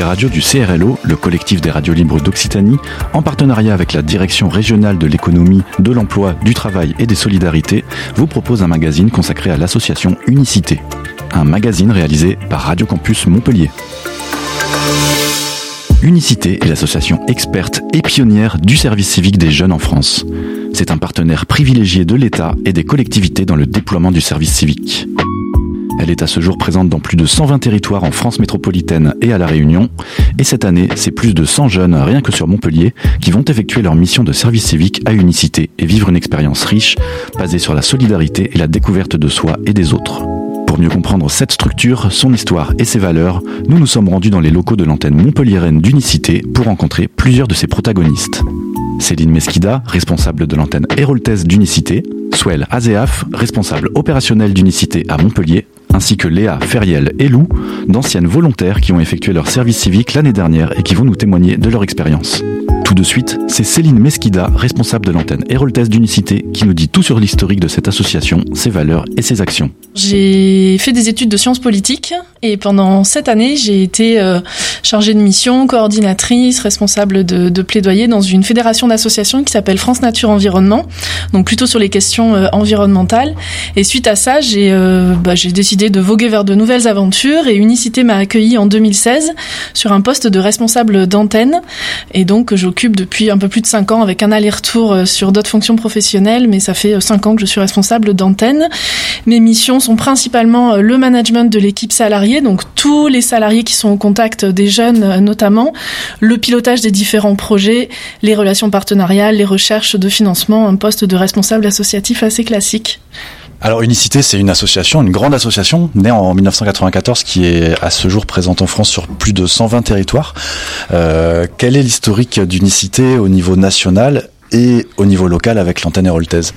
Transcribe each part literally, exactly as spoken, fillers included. les radios du C R L O, le collectif des radios libres d'Occitanie, en partenariat avec la Direction régionale de l'économie, de l'emploi, du travail et des solidarités, vous propose un magazine consacré à l'association Unicité. Un magazine réalisé par Radio Campus Montpellier. Unicité est l'association experte et pionnière du service civique des jeunes en France. C'est un partenaire privilégié de l'État et des collectivités dans le déploiement du service civique. Elle est à ce jour présente dans plus de cent vingt territoires en France métropolitaine et à La Réunion. Et cette année, c'est plus de cent jeunes, rien que sur Montpellier, qui vont effectuer leur mission de service civique à Unicité et vivre une expérience riche, basée sur la solidarité et la découverte de soi et des autres. Pour mieux comprendre cette structure, son histoire et ses valeurs, nous nous sommes rendus dans les locaux de l'antenne montpelliéraine d'Unicité pour rencontrer plusieurs de ses protagonistes. Céline Mesquida, responsable de l'antenne héroltaise d'Unicité, Souel Azéaf, responsable opérationnel d'Unicité à Montpellier, ainsi que Léa, Feriel et Lou, d'anciennes volontaires qui ont effectué leur service civique l'année dernière et qui vont nous témoigner de leur expérience. Tout de suite, c'est Céline Mesquida, responsable de l'antenne héroltaise d'Unicité, qui nous dit tout sur l'historique de cette association, ses valeurs et ses actions. J'ai fait des études de sciences politiques et pendant sept années, j'ai été euh, chargée de mission, coordinatrice, responsable de, de plaidoyer dans une fédération d'associations qui s'appelle France Nature Environnement, donc plutôt sur les questions euh, environnementales. Et suite à ça, j'ai, euh, bah, j'ai décidé de voguer vers de nouvelles aventures et Unicité m'a accueillie en deux mille seize sur un poste de responsable d'antenne et donc j'occupe depuis un peu plus de cinq ans avec un aller-retour sur d'autres fonctions professionnelles, mais ça fait cinq ans que je suis responsable d'antenne. Mes missions sont principalement le management de l'équipe salariée, donc tous les salariés qui sont au contact des jeunes notamment, le pilotage des différents projets, les relations partenariales, les recherches de financement, un poste de responsable associatif assez classique. Alors Unicité, c'est une association, une grande association, née en dix-neuf cent quatre-vingt-quatorze, qui est à ce jour présente en France sur plus de cent vingt territoires. Euh, quel est l'historique d'Unicité au niveau national ? Et au niveau local avec l'antenne héroltaise.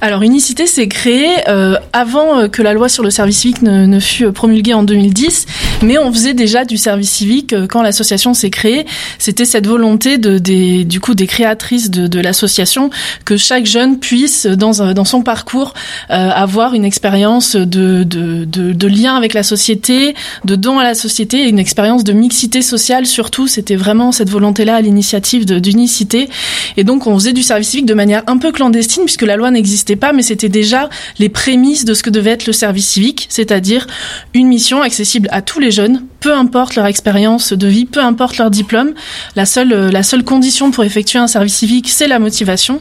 Alors Unicité s'est créée euh, avant que la loi sur le service civique ne, ne fût promulguée en deux mille dix, mais on faisait déjà du service civique euh, quand l'association s'est créée. C'était cette volonté de, des, du coup des créatrices de, de l'association que chaque jeune puisse dans, dans son parcours euh, avoir une expérience de, de, de, de lien avec la société, de don à la société et une expérience de mixité sociale surtout. C'était vraiment cette volonté-là à l'initiative de, d'Unicité et donc on faisait du service civique de manière un peu clandestine puisque la loi n'existait pas, mais c'était déjà les prémices de ce que devait être le service civique, c'est-à-dire une mission accessible à tous les jeunes, peu importe leur expérience de vie, peu importe leur diplôme. La seule, la seule condition pour effectuer un service civique, c'est la motivation.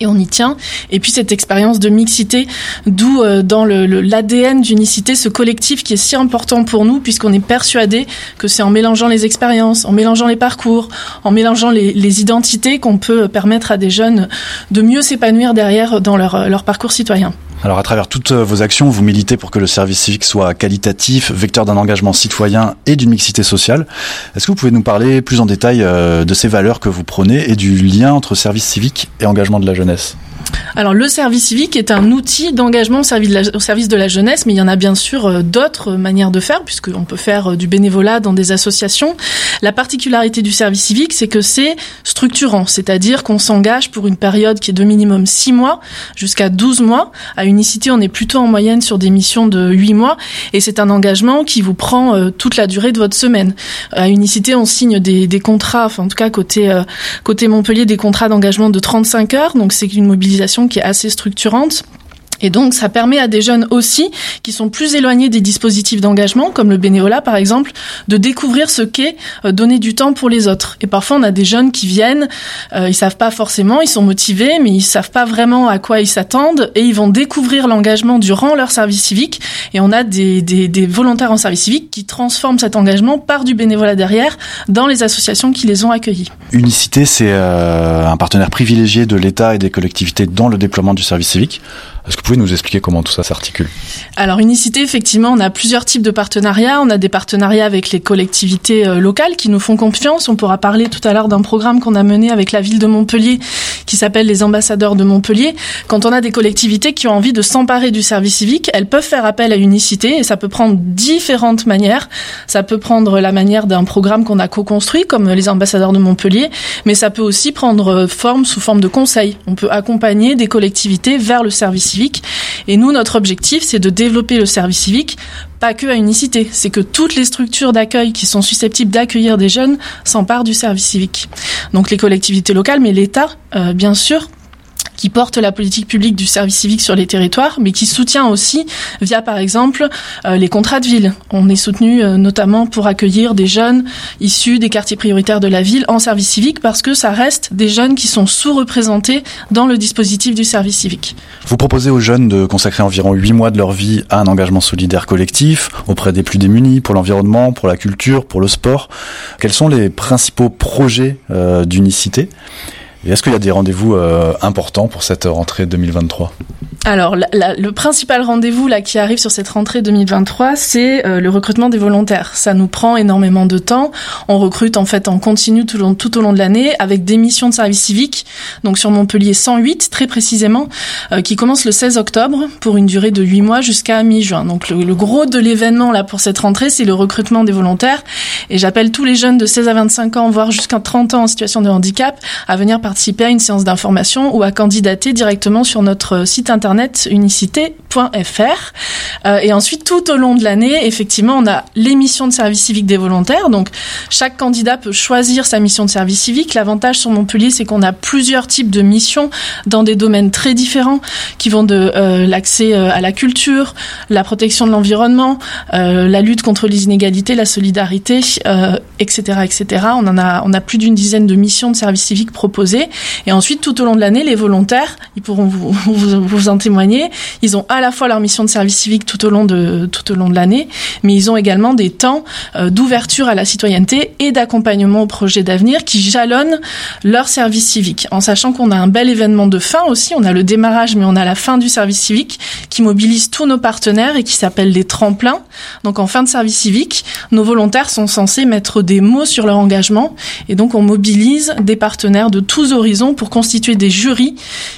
Et on y tient. Et puis cette expérience de mixité, d'où euh, dans le, le, l'A D N d'Unicité, ce collectif qui est si important pour nous, puisqu'on est persuadé que c'est en mélangeant les expériences, en mélangeant les parcours, en mélangeant les, les identités qu'on peut permettre à des jeunes de mieux s'épanouir derrière dans leur, leur parcours citoyen. Alors à travers toutes vos actions, vous militez pour que le service civique soit qualitatif, vecteur d'un engagement citoyen et d'une mixité sociale. Est-ce que vous pouvez nous parler plus en détail de ces valeurs que vous prônez et du lien entre service civique et engagement de la jeunesse ? Alors le service civique est un outil d'engagement au service de la, au service de la jeunesse, mais il y en a bien sûr d'autres manières de faire, puisqu'on peut faire du bénévolat dans des associations. La particularité du service civique, c'est que c'est structurant, c'est-à-dire qu'on s'engage pour une période qui est de minimum six mois jusqu'à douze mois. À Unicité, on est plutôt en moyenne sur des missions de huit mois, et c'est un engagement qui vous prend toute la durée de votre semaine. À Unicité, on signe des, des contrats, enfin en tout cas côté, euh, côté Montpellier, des contrats d'engagement de trente-cinq heures, donc c'est une mobilisation qui est assez structurante. Et donc, ça permet à des jeunes aussi, qui sont plus éloignés des dispositifs d'engagement, comme le bénévolat par exemple, de découvrir ce qu'est euh, donner du temps pour les autres. Et parfois, on a des jeunes qui viennent, euh, ils savent pas forcément, ils sont motivés, mais ils savent pas vraiment à quoi ils s'attendent, et ils vont découvrir l'engagement durant leur service civique. Et on a des, des, des volontaires en service civique qui transforment cet engagement par du bénévolat derrière, dans les associations qui les ont accueillis. Unicité, c'est euh, un partenaire privilégié de l'État et des collectivités dans le déploiement du service civique. Est-ce que vous pouvez nous expliquer comment tout ça s'articule ? Alors Unicité, effectivement, on a plusieurs types de partenariats. On a des partenariats avec les collectivités locales qui nous font confiance. On pourra parler tout à l'heure d'un programme qu'on a mené avec la ville de Montpellier qui s'appelle les ambassadeurs de Montpellier. Quand on a des collectivités qui ont envie de s'emparer du service civique, elles peuvent faire appel à Unicité et ça peut prendre différentes manières. Ça peut prendre la manière d'un programme qu'on a co-construit comme les ambassadeurs de Montpellier, mais ça peut aussi prendre forme sous forme de conseil. On peut accompagner des collectivités vers le service civique civique. Et nous, notre objectif, c'est de développer le service civique, pas que à Unicité. C'est que toutes les structures d'accueil qui sont susceptibles d'accueillir des jeunes s'emparent du service civique. Donc les collectivités locales, mais l'État, euh, bien sûr, qui porte la politique publique du service civique sur les territoires, mais qui soutient aussi via, par exemple, euh, les contrats de ville. On est soutenu euh, notamment pour accueillir des jeunes issus des quartiers prioritaires de la ville en service civique, parce que ça reste des jeunes qui sont sous-représentés dans le dispositif du service civique. Vous proposez aux jeunes de consacrer environ huit mois de leur vie à un engagement solidaire collectif, auprès des plus démunis, pour l'environnement, pour la culture, pour le sport. Quels sont les principaux projets euh, d'Unicité ? Et est-ce qu'il y a des rendez-vous euh, importants pour cette rentrée deux mille vingt-trois ? Alors, la, la, le principal rendez-vous là qui arrive sur cette rentrée deux mille vingt-trois, c'est euh, le recrutement des volontaires. Ça nous prend énormément de temps. On recrute en fait en continu tout, long, tout au long de l'année avec des missions de service civique, donc sur Montpellier cent huit très précisément, euh, qui commence le seize octobre pour une durée de huit mois jusqu'à mi-juin. Donc le, le gros de l'événement là pour cette rentrée, c'est le recrutement des volontaires. Et j'appelle tous les jeunes de seize à vingt-cinq ans, voire jusqu'à trente ans en situation de handicap, à venir participer participer à une séance d'information ou à candidater directement sur notre site internet unicité point f r. Euh, et ensuite, tout au long de l'année, effectivement, on a les missions de service civique des volontaires. Donc, chaque candidat peut choisir sa mission de service civique. L'avantage sur Montpellier, c'est qu'on a plusieurs types de missions dans des domaines très différents qui vont de euh, l'accès à la culture, la protection de l'environnement, euh, la lutte contre les inégalités, la solidarité, euh, et cetera, et cetera. On en a, on a plus d'une dizaine de missions de service civique proposées. Et ensuite, tout au long de l'année, les volontaires, ils pourront vous, vous, vous en témoigner, ils ont à la fois leur mission de service civique tout au long de, tout au long de l'année, mais ils ont également des temps d'ouverture à la citoyenneté et d'accompagnement aux projets d'avenir qui jalonnent leur service civique. En sachant qu'on a un bel événement de fin aussi, on a le démarrage, mais on a la fin du service civique qui mobilise tous nos partenaires et qui s'appelle les tremplins. Donc en fin de service civique, nos volontaires sont censés mettre des mots sur leur engagement et donc on mobilise des partenaires de tous horizons pour constituer des jurys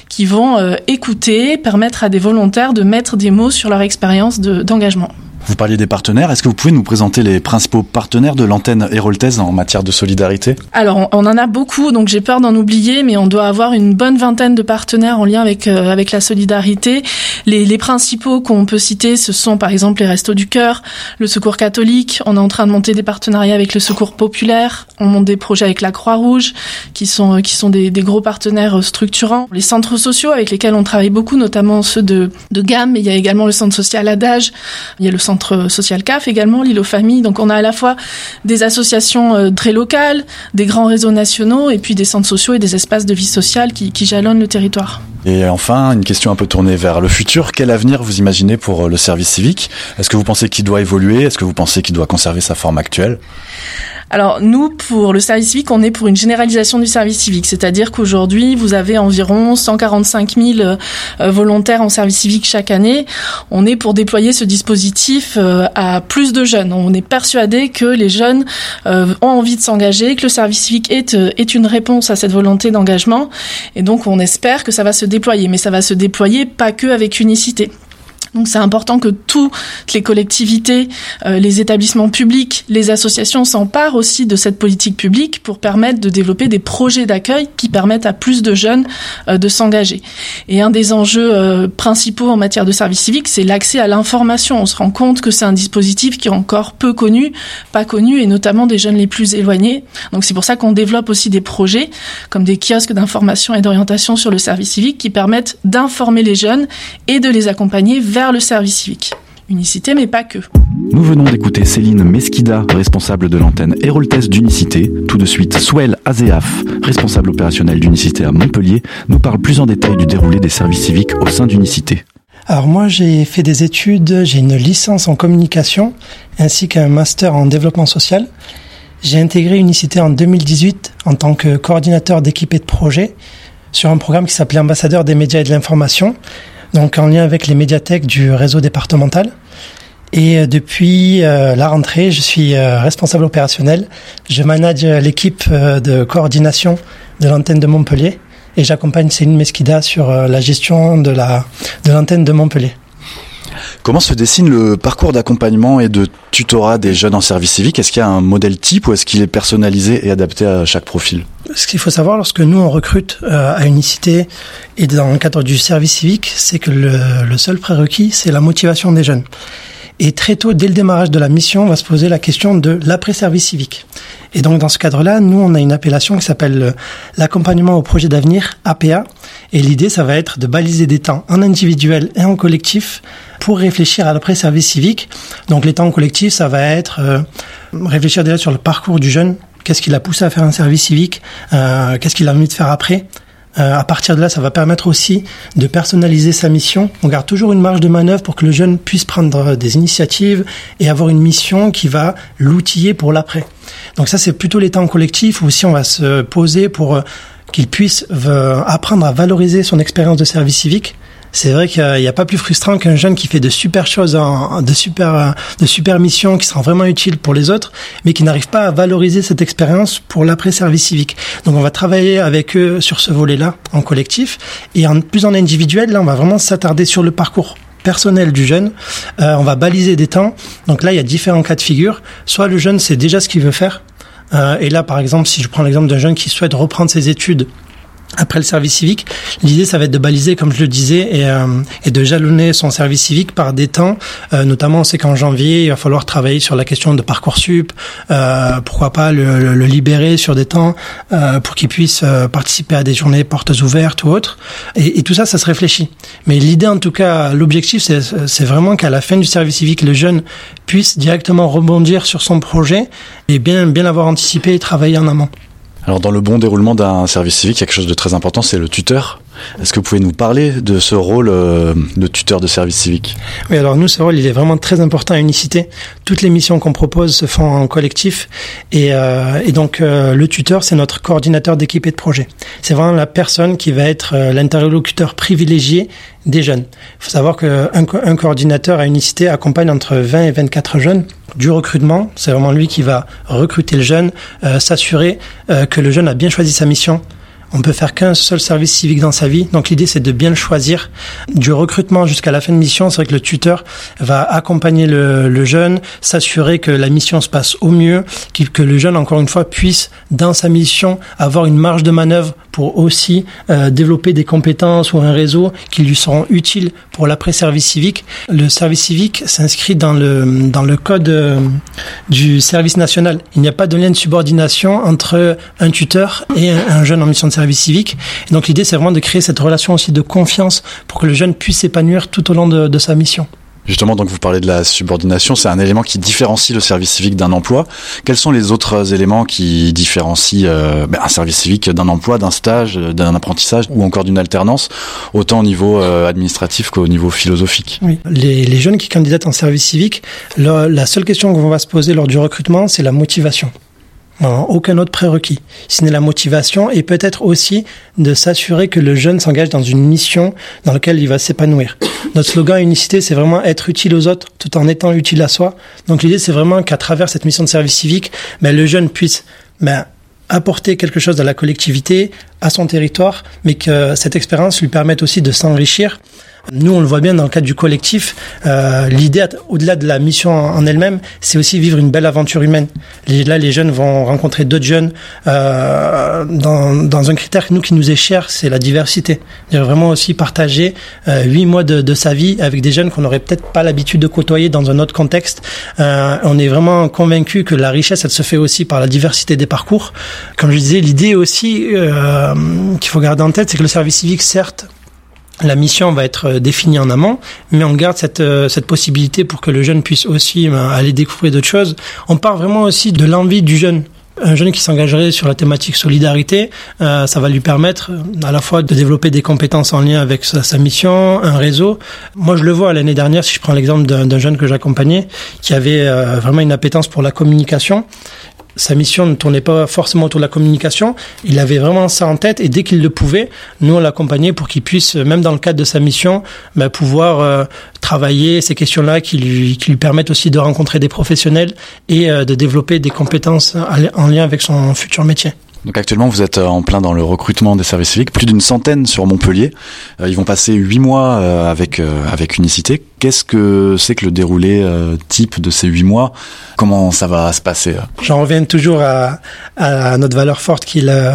qui vont euh, écouter, permettre à des volontaires de mettre des mots sur leur expérience de, d'engagement. Vous parliez des partenaires. Est-ce que vous pouvez nous présenter les principaux partenaires de l'antenne héroltaise en matière de solidarité ? Alors, on en a beaucoup, donc j'ai peur d'en oublier, mais on doit avoir une bonne vingtaine de partenaires en lien avec euh, avec la solidarité. Les, les principaux qu'on peut citer, ce sont par exemple les Restos du Cœur, le Secours catholique. On est en train de monter des partenariats avec le Secours populaire. On monte des projets avec la Croix-Rouge, qui sont euh, qui sont des, des gros partenaires structurants. Les centres sociaux avec lesquels on travaille beaucoup, notamment ceux de de Gamme, mais il y a également le centre social Adage, il y a le centre Centre social C A F également, l'île aux familles. Donc on a à la fois des associations très locales, des grands réseaux nationaux et puis des centres sociaux et des espaces de vie sociale qui, qui jalonnent le territoire. Et enfin, une question un peu tournée vers le futur. Quel avenir vous imaginez pour le service civique ? Est-ce que vous pensez qu'il doit évoluer ? Est-ce que vous pensez qu'il doit conserver sa forme actuelle ? Alors nous, pour le service civique, on est pour une généralisation du service civique, c'est-à-dire qu'aujourd'hui, vous avez environ cent quarante-cinq mille volontaires en service civique chaque année. On est pour déployer ce dispositif à plus de jeunes. On est persuadé que les jeunes ont envie de s'engager, que le service civique est, est une réponse à cette volonté d'engagement, et donc on espère que ça va se déployer, mais ça va se déployer pas que avec Unicité. Donc c'est important que toutes les collectivités, euh, les établissements publics, les associations s'emparent aussi de cette politique publique pour permettre de développer des projets d'accueil qui permettent à plus de jeunes euh, de s'engager. Et un des enjeux euh, principaux en matière de service civique, c'est l'accès à l'information. On se rend compte que c'est un dispositif qui est encore peu connu, pas connu, et notamment des jeunes les plus éloignés. Donc c'est pour ça qu'on développe aussi des projets comme des kiosques d'information et d'orientation sur le service civique qui permettent d'informer les jeunes et de les accompagner vers vers le service civique. Unicité, mais pas que. Nous venons d'écouter Céline Mesquida, responsable de l'antenne héroltaise d'Unicité. Tout de suite, Souel Azéaf, responsable opérationnel d'Unicité à Montpellier, nous parle plus en détail du déroulé des services civiques au sein d'Unicité. Alors moi, j'ai fait des études, j'ai une licence en communication, ainsi qu'un master en développement social. J'ai intégré Unicité en deux mille dix-huit en tant que coordinateur d'équipe et de projet sur un programme qui s'appelait Ambassadeur des médias et de l'information, donc en lien avec les médiathèques du réseau départemental. Et depuis euh, la rentrée, je suis euh, responsable opérationnel. Je manage l'équipe euh, de coordination de l'antenne de Montpellier et j'accompagne Céline Mesquida sur euh, la gestion de la de l'antenne de Montpellier. Comment se dessine le parcours d'accompagnement et de tutorat des jeunes en service civique ? Est-ce qu'il y a un modèle type ou est-ce qu'il est personnalisé et adapté à chaque profil ? Ce qu'il faut savoir lorsque nous on recrute euh, à Unicité et dans le cadre du service civique, c'est que le, le seul prérequis, c'est la motivation des jeunes. Et très tôt, dès le démarrage de la mission, on va se poser la question de l'après-service civique. Et donc, dans ce cadre-là, nous, on a une appellation qui s'appelle l'accompagnement au projet d'avenir, A P A. Et l'idée, ça va être de baliser des temps en individuel et en collectif pour réfléchir à l'après-service civique. Donc, les temps en collectif, ça va être euh, réfléchir déjà sur le parcours du jeune. Qu'est-ce qui l'a poussé à faire un service civique ? euh, Qu'est-ce qu'il a envie de faire après ? À partir de là, ça va permettre aussi de personnaliser sa mission. On garde toujours une marge de manœuvre pour que le jeune puisse prendre des initiatives et avoir une mission qui va l'outiller pour l'après. Donc ça, c'est plutôt les temps collectifs où si on va se poser pour qu'il puisse apprendre à valoriser son expérience de service civique. C'est vrai qu'il n'y a pas plus frustrant qu'un jeune qui fait de super choses, en, de, super, de super missions qui seront vraiment utiles pour les autres, mais qui n'arrive pas à valoriser cette expérience pour l'après-service civique. Donc on va travailler avec eux sur ce volet-là, en collectif, et en, plus en individuel, là on va vraiment s'attarder sur le parcours personnel du jeune. Euh, on va baliser des temps, donc là il y a différents cas de figure. Soit le jeune sait déjà ce qu'il veut faire, euh, et là par exemple, si je prends l'exemple d'un jeune qui souhaite reprendre ses études, après le service civique, l'idée ça va être de baliser comme je le disais et, euh, et de jalonner son service civique par des temps, euh, notamment on sait qu'en janvier il va falloir travailler sur la question de Parcoursup, euh, pourquoi pas le, le, le libérer sur des temps euh, pour qu'il puisse euh, participer à des journées portes ouvertes ou autres, et, et tout ça ça se réfléchit, mais l'idée en tout cas, l'objectif c'est, c'est vraiment qu'à la fin du service civique le jeune puisse directement rebondir sur son projet et bien, bien l'avoir anticipé et travailler en amont. Alors dans le bon déroulement d'un service civique, il y a quelque chose de très important, c'est le tuteur. Est-ce que vous pouvez nous parler de ce rôle de tuteur de service civique ? Oui, alors nous, ce rôle, il est vraiment très important à Unicité. Toutes les missions qu'on propose se font en collectif. Et, euh, et donc, euh, le tuteur, c'est notre coordinateur d'équipe et de projet. C'est vraiment la personne qui va être euh, l'interlocuteur privilégié des jeunes. Il faut savoir qu'un un coordinateur à Unicité accompagne entre vingt et vingt-quatre jeunes. Du recrutement, c'est vraiment lui qui va recruter le jeune, euh, s'assurer euh, que le jeune a bien choisi sa mission. On peut faire qu'un seul service civique dans sa vie, donc l'idée c'est de bien le choisir. Du recrutement jusqu'à la fin de mission, c'est vrai que le tuteur va accompagner le, le jeune, s'assurer que la mission se passe au mieux, que le jeune encore une fois puisse dans sa mission avoir une marge de manœuvre pour aussi euh, développer des compétences ou un réseau qui lui seront utiles pour l'après-service civique. Le service civique s'inscrit dans le, dans le code euh, du service national. Il n'y a pas de lien de subordination entre un tuteur et un, un jeune en mission de service civique. Et donc l'idée, c'est vraiment de créer cette relation aussi de confiance pour que le jeune puisse s'épanouir tout au long de, de sa mission. Justement, donc vous parlez de la subordination, c'est un élément qui différencie le service civique d'un emploi. Quels sont les autres éléments qui différencient euh, ben, un service civique d'un emploi, d'un stage, d'un apprentissage ou encore d'une alternance, autant au niveau euh, administratif qu'au niveau philosophique ? Oui. Les, les jeunes qui candidatent en service civique, le, la seule question qu'on va se poser lors du recrutement, c'est la motivation. Aucun autre prérequis, si ce n'est la motivation et peut-être aussi de s'assurer que le jeune s'engage dans une mission dans laquelle il va s'épanouir. Notre slogan Unicité, c'est vraiment être utile aux autres tout en étant utile à soi. Donc l'idée, c'est vraiment qu'à travers cette mission de service civique, ben, le jeune puisse ben, apporter quelque chose à la collectivité, à son territoire, mais que cette expérience lui permette aussi de s'enrichir. Nous, on le voit bien dans le cadre du collectif, euh, l'idée, au-delà de la mission en elle-même, c'est aussi vivre une belle aventure humaine. Les, là, les jeunes vont rencontrer d'autres jeunes euh, dans, dans un critère nous, qui nous est cher, c'est la diversité. C'est vraiment aussi partager huit euh, mois de, de sa vie avec des jeunes qu'on n'aurait peut-être pas l'habitude de côtoyer dans un autre contexte. Euh, on est vraiment convaincus que la richesse, elle se fait aussi par la diversité des parcours. Comme je disais, l'idée aussi euh, qu'il faut garder en tête, c'est que le service civique, certes, la mission va être définie en amont, mais on garde cette cette possibilité pour que le jeune puisse aussi aller découvrir d'autres choses. On part vraiment aussi de l'envie du jeune. Un jeune qui s'engagerait sur la thématique solidarité, euh, ça va lui permettre à la fois de développer des compétences en lien avec sa, sa mission, un réseau. Moi, je le vois l'année dernière, si je prends l'exemple d'un, d'un jeune que j'accompagnais, qui avait euh, vraiment une appétence pour la communication. Sa mission ne tournait pas forcément autour de la communication. Il avait vraiment ça en tête et dès qu'il le pouvait, nous on l'accompagnait pour qu'il puisse, même dans le cadre de sa mission, bah, pouvoir euh, travailler ces questions-là qui lui, qui lui permettent aussi de rencontrer des professionnels et euh, de développer des compétences en lien avec son futur métier. Donc actuellement, vous êtes en plein dans le recrutement des services civiques, plus d'une centaine sur Montpellier. Ils vont passer huit mois avec avec Unicité. Qu'est-ce que c'est que le déroulé type de ces huit mois? Comment ça va se passer? J'en reviens toujours à, à notre valeur forte qui est le,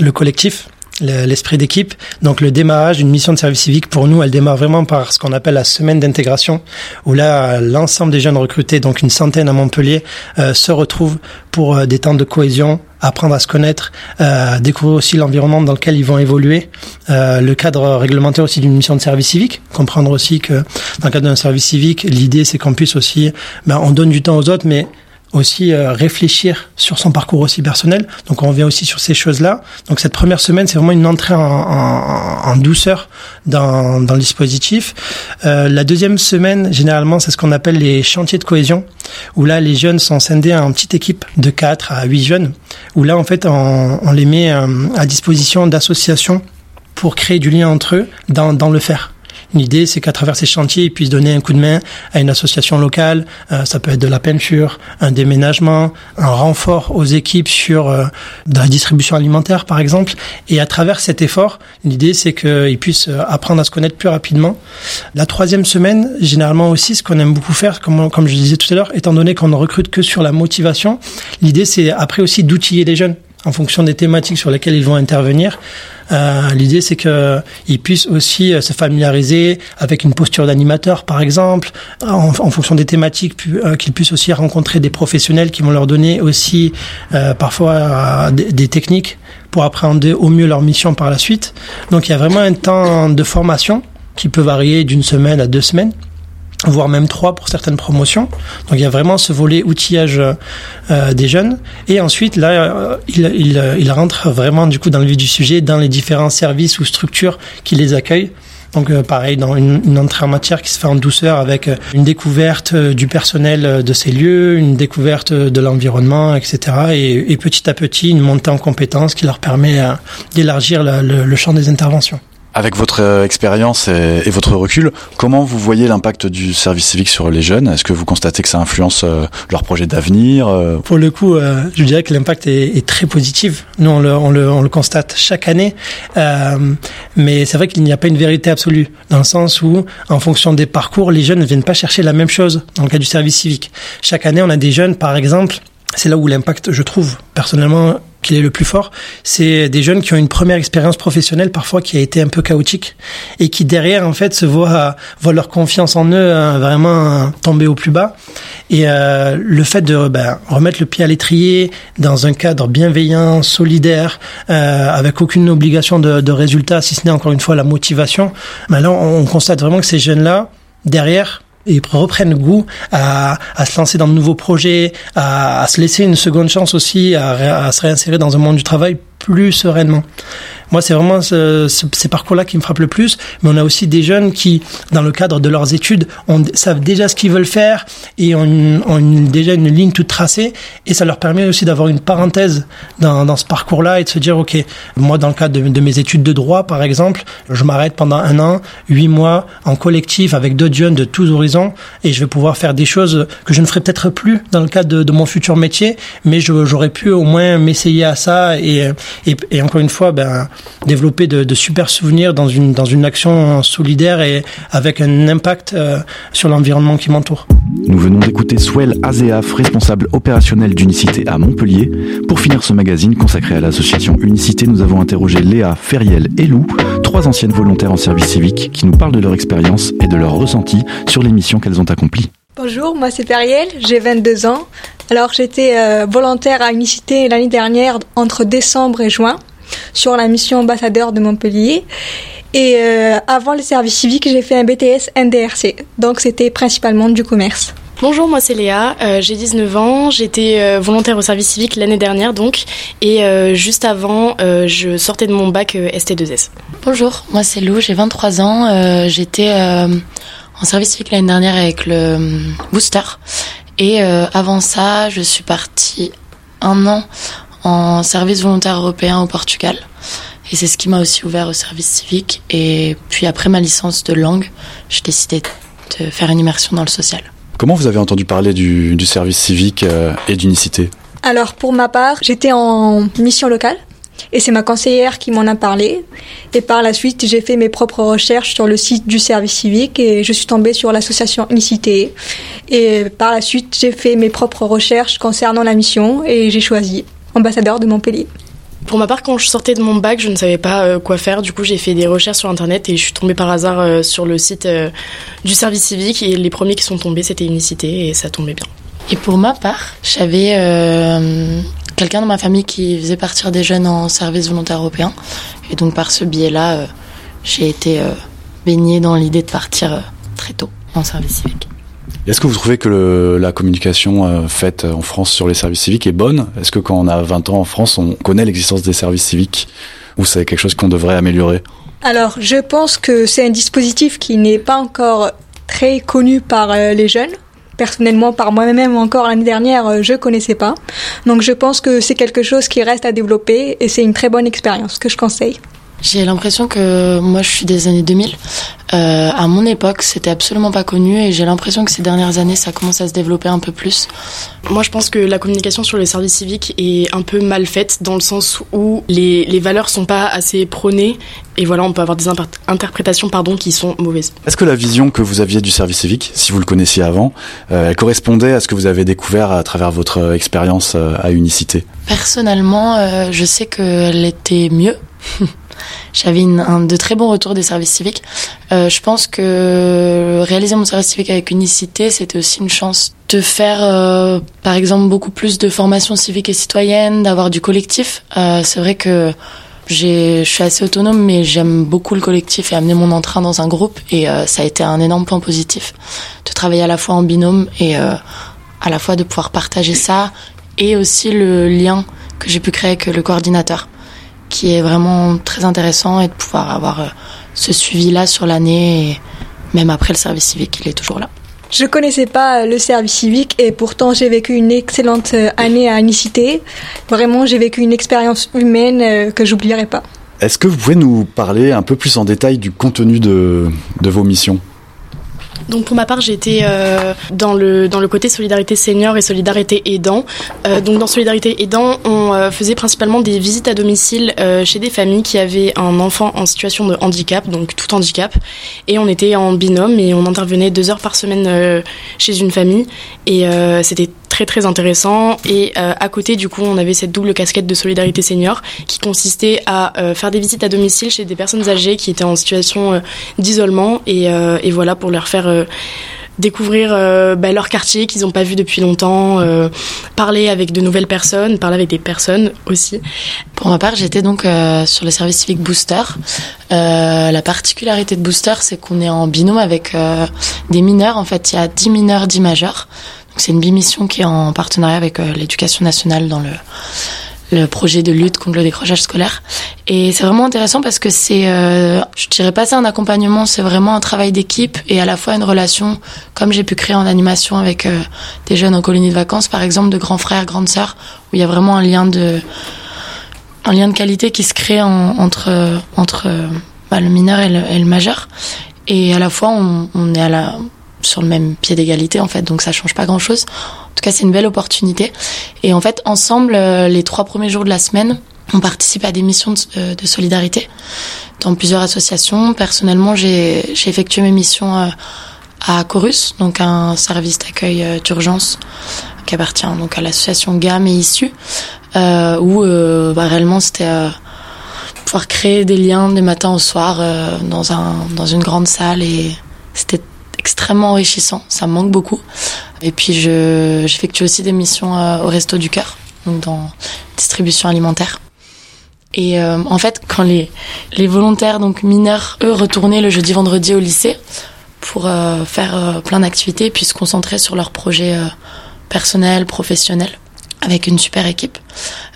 le collectif, l'esprit d'équipe. Donc le démarrage d'une mission de service civique, pour nous, elle démarre vraiment par ce qu'on appelle la semaine d'intégration, où là l'ensemble des jeunes recrutés, donc une centaine à Montpellier, euh, se retrouvent pour euh, des temps de cohésion, apprendre à se connaître, euh, découvrir aussi l'environnement dans lequel ils vont évoluer, euh, le cadre réglementaire aussi d'une mission de service civique, comprendre aussi que dans le cadre d'un service civique, l'idée c'est qu'on puisse aussi, ben, on donne du temps aux autres, mais aussi euh, réfléchir sur son parcours aussi personnel. Donc on revient aussi sur ces choses-là. Donc cette première semaine, c'est vraiment une entrée en, en, en douceur dans, dans le dispositif. Euh, la deuxième semaine, généralement, c'est ce qu'on appelle les chantiers de cohésion, où là, les jeunes sont scindés en petites équipes de quatre à huit jeunes, où là, en fait, on, on les met euh, à disposition d'associations pour créer du lien entre eux dans, dans le faire. L'idée, c'est qu'à travers ces chantiers, ils puissent donner un coup de main à une association locale. Euh, ça peut être de la peinture, un déménagement, un renfort aux équipes sur euh, de la distribution alimentaire, par exemple. Et à travers cet effort, l'idée, c'est qu'ils puissent apprendre à se connaître plus rapidement. La troisième semaine, généralement aussi, ce qu'on aime beaucoup faire, comme, comme je disais tout à l'heure, étant donné qu'on ne recrute que sur la motivation, l'idée, c'est après aussi d'outiller les jeunes en fonction des thématiques sur lesquelles ils vont intervenir. Euh, l'idée, c'est qu'ils puissent aussi se familiariser avec une posture d'animateur, par exemple, en, en fonction des thématiques, pu, euh, qu'ils puissent aussi rencontrer des professionnels qui vont leur donner aussi euh, parfois euh, des, des techniques pour appréhender au mieux leur mission par la suite. Donc, il y a vraiment un temps de formation qui peut varier d'une semaine à deux semaines, voire même trois pour certaines promotions. Donc il y a vraiment ce volet outillage euh, des jeunes. Et ensuite, là, euh, il, il, il rentre vraiment du coup dans le vif du sujet, dans les différents services ou structures qui les accueillent. Donc euh, pareil, dans une, une entrée en matière qui se fait en douceur avec une découverte du personnel de ces lieux, une découverte de l'environnement, et cetera. Et, et petit à petit, une montée en compétences qui leur permet euh, d'élargir la, le, le champ des interventions. Avec votre expérience et, et votre recul, comment vous voyez l'impact du service civique sur les jeunes? Est-ce que vous constatez que ça influence euh, leur projet d'avenir? euh... Pour le coup, euh, je dirais que l'impact est, est très positif. Nous, on le, on le, on le constate chaque année. Euh, mais c'est vrai qu'il n'y a pas une vérité absolue, dans le sens où, en fonction des parcours, les jeunes ne viennent pas chercher la même chose dans le cas du service civique. Chaque année, on a des jeunes, par exemple, c'est là où l'impact, je trouve, personnellement, qu'il est le plus fort, c'est des jeunes qui ont une première expérience professionnelle parfois qui a été un peu chaotique et qui derrière en fait se voient, voient leur confiance en eux hein, vraiment tomber au plus bas. Et euh, le fait de ben, remettre le pied à l'étrier dans un cadre bienveillant, solidaire, euh, avec aucune obligation de, de résultat, si ce n'est encore une fois la motivation, ben là on, on constate vraiment que ces jeunes-là, derrière, ils reprennent goût à, à se lancer dans de nouveaux projets, à, à se laisser une seconde chance aussi, à, à se réinsérer dans un monde du travail plus sereinement. Moi, c'est vraiment ce, ce, ces parcours-là qui me frappent le plus, mais on a aussi des jeunes qui, dans le cadre de leurs études, on, savent déjà ce qu'ils veulent faire et ont, une, ont une, déjà une ligne toute tracée, et ça leur permet aussi d'avoir une parenthèse dans, dans ce parcours-là et de se dire, ok, moi, dans le cadre de, de mes études de droit, par exemple, je m'arrête pendant un an, huit mois, en collectif, avec d'autres jeunes de tous horizons, et je vais pouvoir faire des choses que je ne ferai peut-être plus dans le cadre de, de mon futur métier, mais je, j'aurais pu au moins m'essayer à ça et, et, et encore une fois, ben, développer de, de super souvenirs dans une, dans une action solidaire et avec un impact euh, sur l'environnement qui m'entoure. Nous venons d'écouter Souel Azéaf, responsable opérationnel d'Unicité à Montpellier. Pour finir ce magazine consacré à l'association Unicité, nous avons interrogé Léa, Feriel et Lou, trois anciennes volontaires en service civique qui nous parlent de leur expérience et de leur ressenti sur les missions qu'elles ont accomplies. Bonjour, moi c'est Feriel, j'ai vingt-deux ans. Alors j'étais euh, volontaire à Unicité l'année dernière entre décembre et juin, sur la mission ambassadeur de Montpellier. Et euh, avant le service civique, j'ai fait un B T S N D R C, donc c'était principalement du commerce. Bonjour, moi c'est Léa, euh, j'ai dix-neuf ans, j'étais euh, volontaire au service civique l'année dernière donc, et euh, juste avant, euh, je sortais de mon bac euh, S T deux S. Bonjour, moi c'est Lou, j'ai vingt-trois ans, euh, j'étais euh, en service civique l'année dernière avec le euh, Booster, et euh, avant ça, je suis partie un an en service volontaire européen au Portugal. Et c'est ce qui m'a aussi ouvert au service civique. Et puis après ma licence de langue, j'ai décidé de faire une immersion dans le social. Comment vous avez entendu parler du, du service civique euh, et d'Unicité ? Alors pour ma part, j'étais en mission locale Et c'est ma conseillère qui m'en a parlé. Et par la suite, j'ai fait mes propres recherches sur le site du service civique et je suis tombée sur l'association Unicité. Et par la suite, j'ai fait mes propres recherches concernant la mission et j'ai choisi ambassadeur de Montpellier. Pour ma part, quand je sortais de mon bac, je ne savais pas quoi faire. Du coup, j'ai fait des recherches sur Internet et je suis tombée par hasard sur le site du service civique. Et les premiers qui sont tombés, c'était Unicité et ça tombait bien. Et pour ma part, j'avais euh, quelqu'un dans ma famille qui faisait partir des jeunes en service volontaire européen. Et donc, par ce biais-là, euh, j'ai été euh, baignée dans l'idée de partir euh, très tôt en service civique. Est-ce que vous trouvez que le, la communication euh, faite en France sur les services civiques est bonne ? Est-ce que quand on a vingt ans en France, on connaît l'existence des services civiques ? Ou c'est quelque chose qu'on devrait améliorer ? Alors, je pense que c'est un dispositif qui n'est pas encore très connu par euh, les jeunes. Personnellement, par moi-même, encore l'année dernière, je connaissais pas. Donc, je pense que c'est quelque chose qui reste à développer et c'est une très bonne expérience que je conseille. J'ai l'impression que moi, je suis des années deux mille. Euh, à mon époque, c'était absolument pas connu et j'ai l'impression que ces dernières années, ça commence à se développer un peu plus. Moi, je pense que la communication sur les services civiques est un peu mal faite dans le sens où les, les valeurs sont pas assez prônées et voilà, on peut avoir des impart- interprétations pardon, qui sont mauvaises. Est-ce que la vision que vous aviez du service civique, si vous le connaissiez avant, euh, elle correspondait à ce que vous avez découvert à travers votre expérience euh, à Unicité ? Personnellement, euh, je sais qu'elle était mieux. J'avais une, un, de très bons retours des services civiques. Euh, je pense que réaliser mon service civique avec Unicité, c'était aussi une chance de faire, euh, par exemple, beaucoup plus de formations civiques et citoyennes, d'avoir du collectif. Euh, c'est vrai que j'ai, je suis assez autonome, mais j'aime beaucoup le collectif et amener mon entrain dans un groupe. Et euh, ça a été un énorme point positif de travailler à la fois en binôme et euh, à la fois de pouvoir partager ça et aussi le lien que j'ai pu créer avec le coordinateur, qui est vraiment très intéressant et de pouvoir avoir ce suivi-là sur l'année et même après le service civique, il est toujours là. Je connaissais pas le service civique et pourtant j'ai vécu une excellente année à Unicité. Vraiment, j'ai vécu une expérience humaine que j'oublierai pas. Est-ce que vous pouvez nous parler un peu plus en détail du contenu de, de vos missions ? Donc pour ma part, j'étais euh, dans le dans le côté solidarité senior et solidarité aidant. Euh, donc dans solidarité aidant, on euh, faisait principalement des visites à domicile euh, chez des familles qui avaient un enfant en situation de handicap, donc tout handicap. Et on était en binôme et on intervenait deux heures par semaine euh, chez une famille. Et euh, c'était très très intéressant. Et euh, à côté, du coup, on avait cette double casquette de solidarité senior qui consistait à euh, faire des visites à domicile chez des personnes âgées qui étaient en situation euh, d'isolement et euh, et voilà pour leur faire euh, découvrir euh, bah, leur quartier qu'ils n'ont pas vu depuis longtemps, euh, parler avec de nouvelles personnes, parler avec des personnes aussi. Pour ma part, j'étais donc euh, sur le service civique Booster. Euh, la particularité de Booster, c'est qu'on est en binôme avec euh, des mineurs. En fait, il y a dix mineurs, dix majeurs. Donc, c'est une bimission qui est en partenariat avec euh, l'éducation nationale dans le, le projet de lutte contre le décrochage scolaire. Et c'est vraiment intéressant parce que c'est, euh, je dirais pas ça un accompagnement, c'est vraiment un travail d'équipe et à la fois une relation, comme j'ai pu créer en animation avec euh, des jeunes en colonie de vacances, par exemple, de grands frères, grandes sœurs, où il y a vraiment un lien de, un lien de qualité qui se crée en, entre, entre bah, le mineur et le, et le majeur. Et à la fois, on, on est à la, sur le même pied d'égalité, en fait, donc ça change pas grand chose. En tout cas, c'est une belle opportunité. Et en fait, ensemble, euh, les trois premiers jours de la semaine, on participe à des missions de, de solidarité dans plusieurs associations. Personnellement, j'ai, j'ai effectué mes missions à Chorus, donc un service d'accueil d'urgence qui appartient donc à l'association G A M et Issus, euh, où euh, bah, réellement c'était euh, pouvoir créer des liens du matin au soir euh, dans un dans une grande salle et c'était extrêmement enrichissant. Ça me manque beaucoup. Et puis je, j'effectue aussi des missions euh, au Resto du Cœur, donc dans distribution alimentaire. Et euh, en fait, quand les, les volontaires, donc mineurs, eux, retournaient le jeudi-vendredi au lycée pour euh, faire euh, plein d'activités et puis se concentrer sur leurs projets euh, personnels, professionnels, avec une super équipe.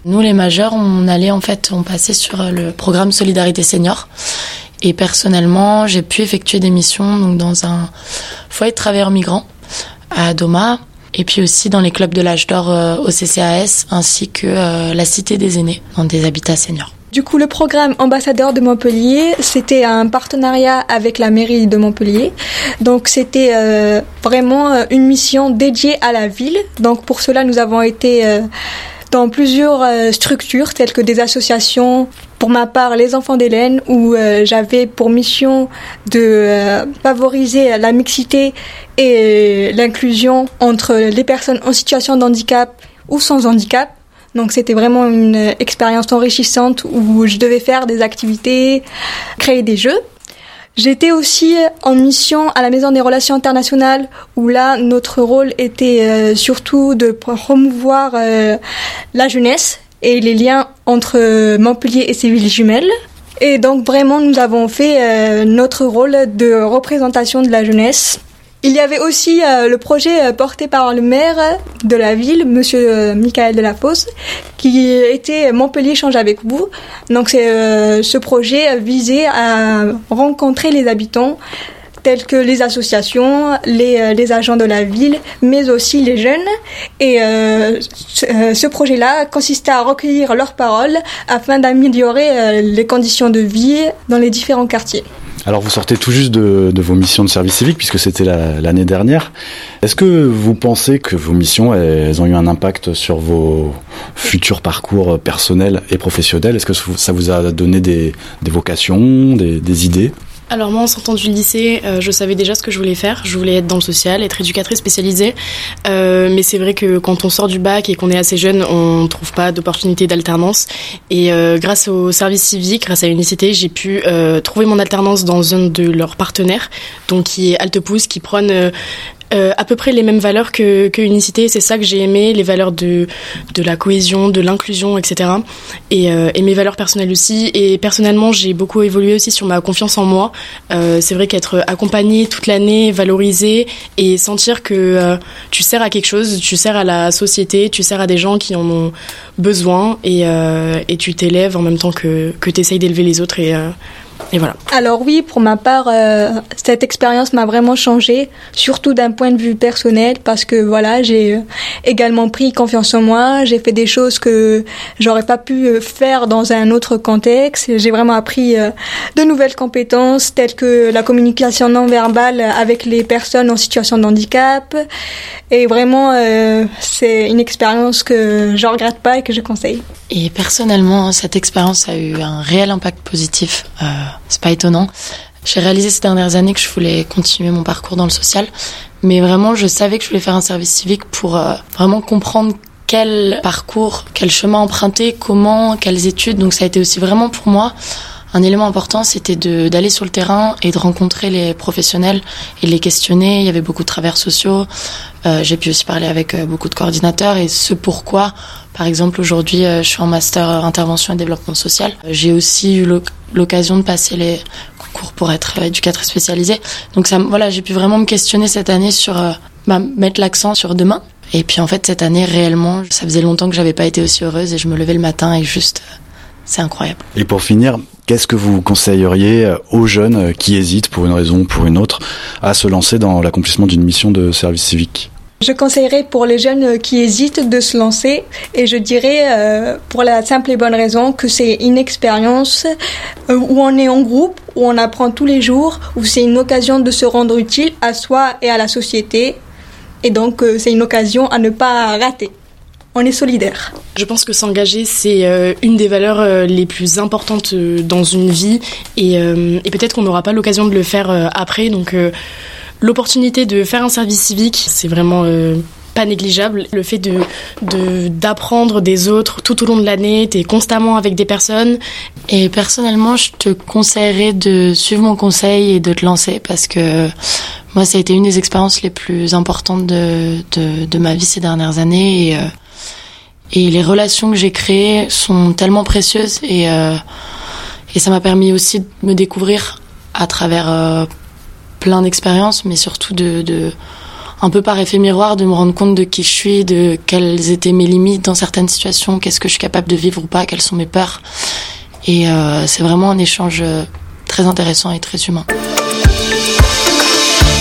Nous, les majeurs, on allait en fait, on passait sur le programme Solidarité Senior. Et personnellement, j'ai pu effectuer des missions donc dans un foyer de travailleurs migrants à Doma, et puis aussi dans les clubs de l'âge d'or euh, au C C A S, ainsi que euh, la Cité des Aînés, dans des habitats seniors. Du coup, le programme Ambassadeur de Montpellier, c'était un partenariat avec la mairie de Montpellier. Donc, c'était euh, vraiment une mission dédiée à la ville. Donc, pour cela, nous avons été... Euh, dans plusieurs euh, structures telles que des associations. Pour ma part, les Enfants d'Hélène, où euh, j'avais pour mission de euh, favoriser la mixité et l'inclusion entre les personnes en situation de handicap ou sans handicap. Donc c'était vraiment une expérience enrichissante où je devais faire des activités, créer des jeux. J'étais aussi en mission à la Maison des Relations Internationales où là, notre rôle était euh, surtout de promouvoir euh, la jeunesse et les liens entre Montpellier et ses villes jumelles. Et donc vraiment, nous avons fait euh, notre rôle de représentation de la jeunesse. Il y avait aussi euh, le projet euh, porté par le maire de la ville, monsieur euh, Michael Delafosse, qui était Montpellier Change avec vous. Donc c'est, euh, ce projet visait à rencontrer les habitants, tels que les associations, les, euh, les agents de la ville, mais aussi les jeunes. Et euh, ce, euh, ce projet-là consistait à recueillir leurs paroles afin d'améliorer euh, les conditions de vie dans les différents quartiers. Alors vous sortez tout juste de, de vos missions de service civique puisque c'était la, l'année dernière. Est-ce que vous pensez que vos missions elles ont eu un impact sur vos futurs parcours personnels et professionnels ? Est-ce que ça vous a donné des, des vocations, des, des idées ? Alors moi, en sortant du lycée, euh, je savais déjà ce que je voulais faire. Je voulais être dans le social, être éducatrice spécialisée. Euh, mais c'est vrai que quand on sort du bac et qu'on est assez jeune, on trouve pas d'opportunités d'alternance. Et euh, grâce au service civique, grâce à l'unicité, j'ai pu euh, trouver mon alternance dans un de leurs partenaires, donc qui est Altepouze, qui prône euh, Euh, à peu près les mêmes valeurs que, que Unicité, c'est ça que j'ai aimé, les valeurs de, de la cohésion, de l'inclusion, et cetera. Et, euh, et mes valeurs personnelles aussi. Et personnellement, j'ai beaucoup évolué aussi sur ma confiance en moi. Euh, c'est vrai qu'être accompagnée toute l'année, valorisée et sentir que euh, tu sers à quelque chose, tu sers à la société, tu sers à des gens qui en ont besoin et, euh, et tu t'élèves en même temps que, que tu essayes d'élever les autres et... Euh, Et voilà. Alors oui, pour ma part, euh, cette expérience m'a vraiment changée, surtout d'un point de vue personnel, parce que voilà, j'ai également pris confiance en moi, j'ai fait des choses que j'aurais pas pu faire dans un autre contexte, j'ai vraiment appris euh, de nouvelles compétences, telles que la communication non verbale avec les personnes en situation de handicap, et vraiment, euh, c'est une expérience que je regrette pas et que je conseille. Et personnellement, cette expérience a eu un réel impact positif. Euh... C'est pas étonnant. J'ai réalisé ces dernières années que je voulais continuer mon parcours dans le social, mais vraiment je savais que je voulais faire un service civique pour euh, vraiment comprendre quel parcours, quel chemin emprunter, comment, quelles études. Donc ça a été aussi vraiment pour moi un élément important, c'était de, d'aller sur le terrain et de rencontrer les professionnels et les questionner. Il y avait beaucoup de travers sociaux. Euh, j'ai pu aussi parler avec euh, beaucoup de coordinateurs et ce pourquoi, par exemple, aujourd'hui, euh, je suis en master intervention et développement social. J'ai aussi eu le, l'occasion de passer les concours pour être euh, éducatrice spécialisée. Donc ça, voilà, j'ai pu vraiment me questionner cette année sur euh, bah, mettre l'accent sur demain. Et puis en fait, cette année, réellement, ça faisait longtemps que j'avais pas été aussi heureuse et je me levais le matin et juste, euh, c'est incroyable. Et pour finir, qu'est-ce que vous conseilleriez aux jeunes qui hésitent, pour une raison ou pour une autre, à se lancer dans l'accomplissement d'une mission de service civique ? Je conseillerais pour les jeunes qui hésitent de se lancer, et je dirais euh, pour la simple et bonne raison que c'est une expérience euh, où on est en groupe, où on apprend tous les jours, où c'est une occasion de se rendre utile à soi et à la société, et donc euh, c'est une occasion à ne pas rater. On est solidaire. Je pense que s'engager, c'est une des valeurs les plus importantes dans une vie et, et peut-être qu'on n'aura pas l'occasion de le faire après. Donc l'opportunité de faire un service civique, c'est vraiment pas négligeable. Le fait de, de, d'apprendre des autres tout au long de l'année, t'es constamment avec des personnes. Et personnellement, je te conseillerais de suivre mon conseil et de te lancer parce que... Moi, ça a été une des expériences les plus importantes de, de, de ma vie ces dernières années. Et, euh, et les relations que j'ai créées sont tellement précieuses. Et, euh, et ça m'a permis aussi de me découvrir à travers euh, plein d'expériences, mais surtout de, de, un peu par effet miroir, de me rendre compte de qui je suis, de quelles étaient mes limites dans certaines situations, qu'est-ce que je suis capable de vivre ou pas, quelles sont mes peurs. Et euh, c'est vraiment un échange très intéressant et très humain.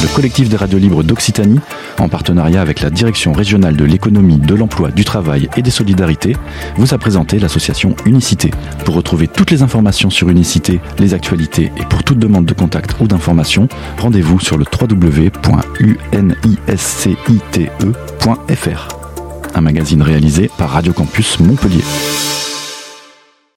Le collectif des radios libres d'Occitanie, en partenariat avec la Direction régionale de l'économie, de l'emploi, du travail et des solidarités, vous a présenté l'association Unicité. Pour retrouver toutes les informations sur Unicité, les actualités et pour toute demande de contact ou d'information, rendez-vous sur le w w w point unicité point f r. un magazine réalisé par Radio Campus Montpellier.